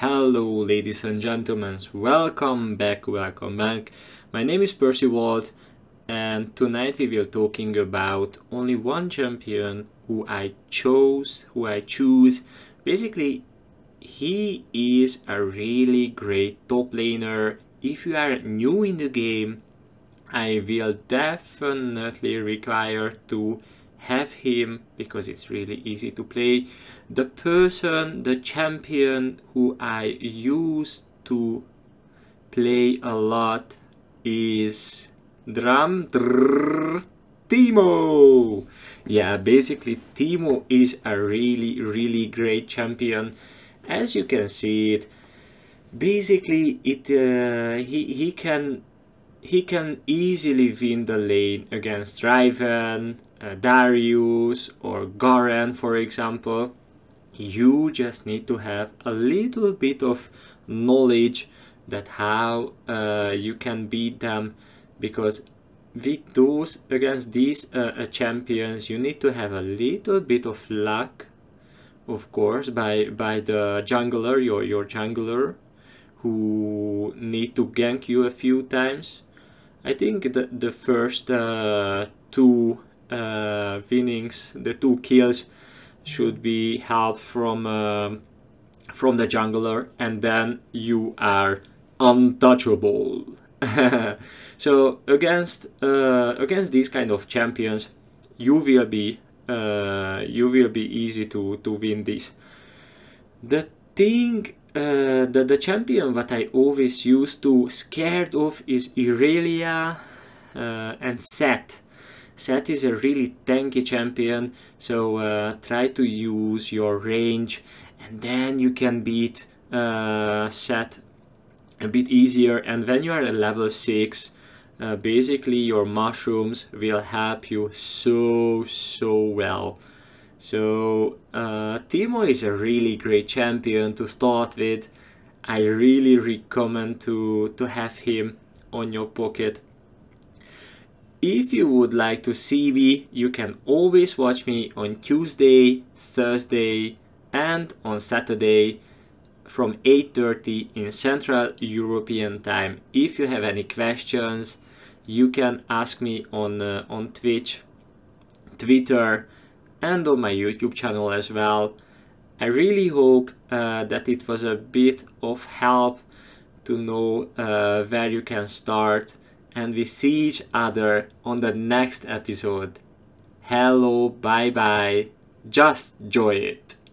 Hello ladies and gentlemen, welcome back. My name is Percy Walt and tonight we will talking about only one champion who I choose. Basically he is a really great top laner. If you are new in the game, I will definitely require to have him because it's really easy to play. The champion who I used to play a lot is Teemo. Yeah, basically Teemo is a really great champion, as you can see it. Basically he can easily win the lane against Riven, Darius or Garen, for example. You just need to have a little bit of knowledge that how you can beat them, because with those against these champions you need to have a little bit of luck, of course, by the jungler, your jungler, who need to gank you a few times. I think the first two kills should be help from the jungler, and then you are untouchable. So against these kind of champions you will be easy to win this. The thing the champion that I always used to scared of is Irelia and Set. Set is a really tanky champion, so try to use your range and then you can beat Set a bit easier. And when you are at level 6, basically your mushrooms will help you so well. So Teemo is a really great champion to start with. I really recommend to have him on your pocket. If you would like to see me, you can always watch me on Tuesday, Thursday and on Saturday from 8:30 in Central European Time. If you have any questions, you can ask me on Twitch, Twitter and on my YouTube channel as well. I really hope that it was a bit of help to know where you can start. And we see each other on the next episode. Hello, bye bye, just enjoy it.